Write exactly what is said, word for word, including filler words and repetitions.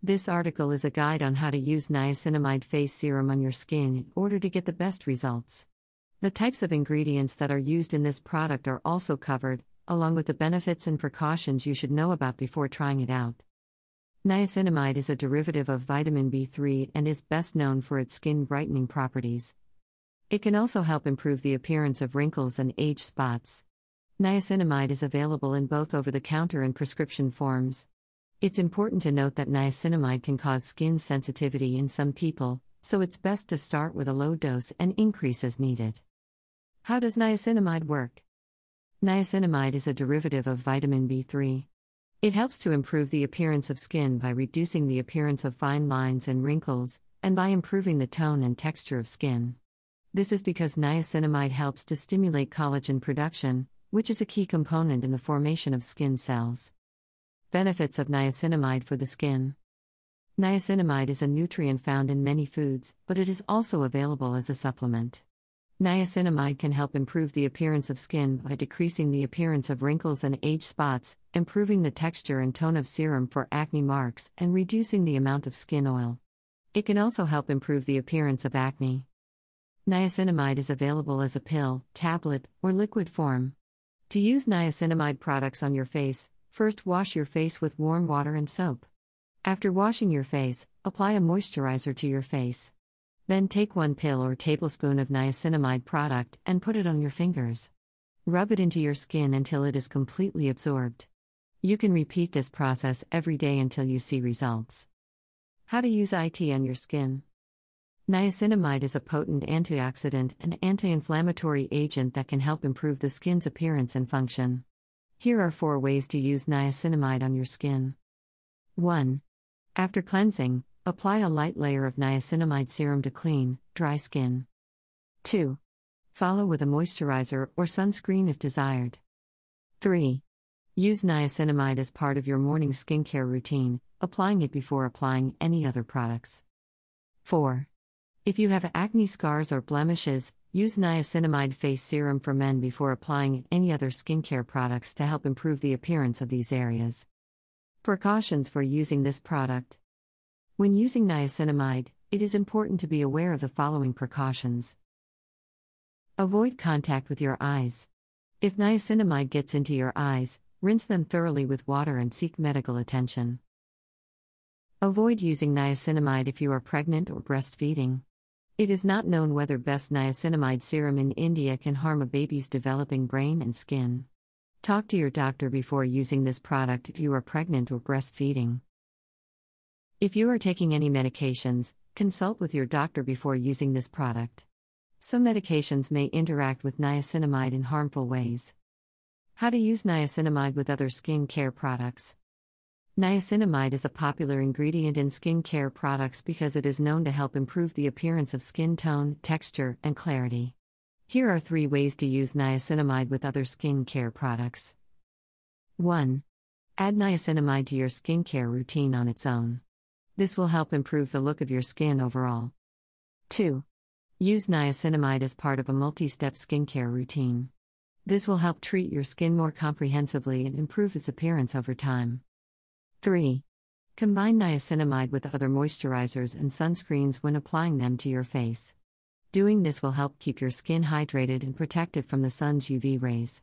This article is a guide on how to use niacinamide face serum on your skin in order to get the best results. The types of ingredients that are used in this product are also covered, along with the benefits and precautions you should know about before trying it out. Niacinamide is a derivative of vitamin B three and is best known for its skin brightening properties. It can also help improve the appearance of wrinkles and age spots. Niacinamide is available in both over-the-counter and prescription forms. It's important to note that niacinamide can cause skin sensitivity in some people, so it's best to start with a low dose and increase as needed. How does niacinamide work? Niacinamide is a derivative of vitamin B three. It helps to improve the appearance of skin by reducing the appearance of fine lines and wrinkles, and by improving the tone and texture of skin. This is because niacinamide helps to stimulate collagen production, which is a key component in the formation of skin cells. Benefits of niacinamide for the skin. Niacinamide is a nutrient found in many foods, but it is also available as a supplement. Niacinamide can help improve the appearance of skin by decreasing the appearance of wrinkles and age spots, improving the texture and tone of serum for acne marks, and reducing the amount of skin oil. It can also help improve the appearance of acne. Niacinamide is available as a pill, tablet, or liquid form. To use niacinamide products on your face, first, wash your face with warm water and soap. After washing your face, apply a moisturizer to your face. Then take one pill or tablespoon of niacinamide product and put it on your fingers. Rub it into your skin until it is completely absorbed. You can repeat this process every day until you see results. How to use it on your skin. Niacinamide is a potent antioxidant and anti-inflammatory agent that can help improve the skin's appearance and function. Here are four ways to use niacinamide on your skin. one. After cleansing, apply a light layer of niacinamide serum to clean, dry skin. two. Follow with a moisturizer or sunscreen if desired. three. Use niacinamide as part of your morning skincare routine, applying it before applying any other products. four. If you have acne scars or blemishes, use niacinamide face serum for men before applying any other skincare products to help improve the appearance of these areas. Precautions for using this product. When using niacinamide, it is important to be aware of the following precautions. Avoid contact with your eyes. If niacinamide gets into your eyes, rinse them thoroughly with water and seek medical attention. Avoid using niacinamide if you are pregnant or breastfeeding. It is not known whether best niacinamide serum in India can harm a baby's developing brain and skin. Talk to your doctor before using this product if you are pregnant or breastfeeding. If you are taking any medications, consult with your doctor before using this product. Some medications may interact with niacinamide in harmful ways. How to use niacinamide with other skin care products. Niacinamide is a popular ingredient in skincare products because it is known to help improve the appearance of skin tone, texture, and clarity. Here are three ways to use niacinamide with other skincare products. one. Add niacinamide to your skincare routine on its own. This will help improve the look of your skin overall. two. Use niacinamide as part of a multi-step skincare routine. This will help treat your skin more comprehensively and improve its appearance over time. three. Combine niacinamide with other moisturizers and sunscreens when applying them to your face. Doing this will help keep your skin hydrated and protected from the sun's U V rays.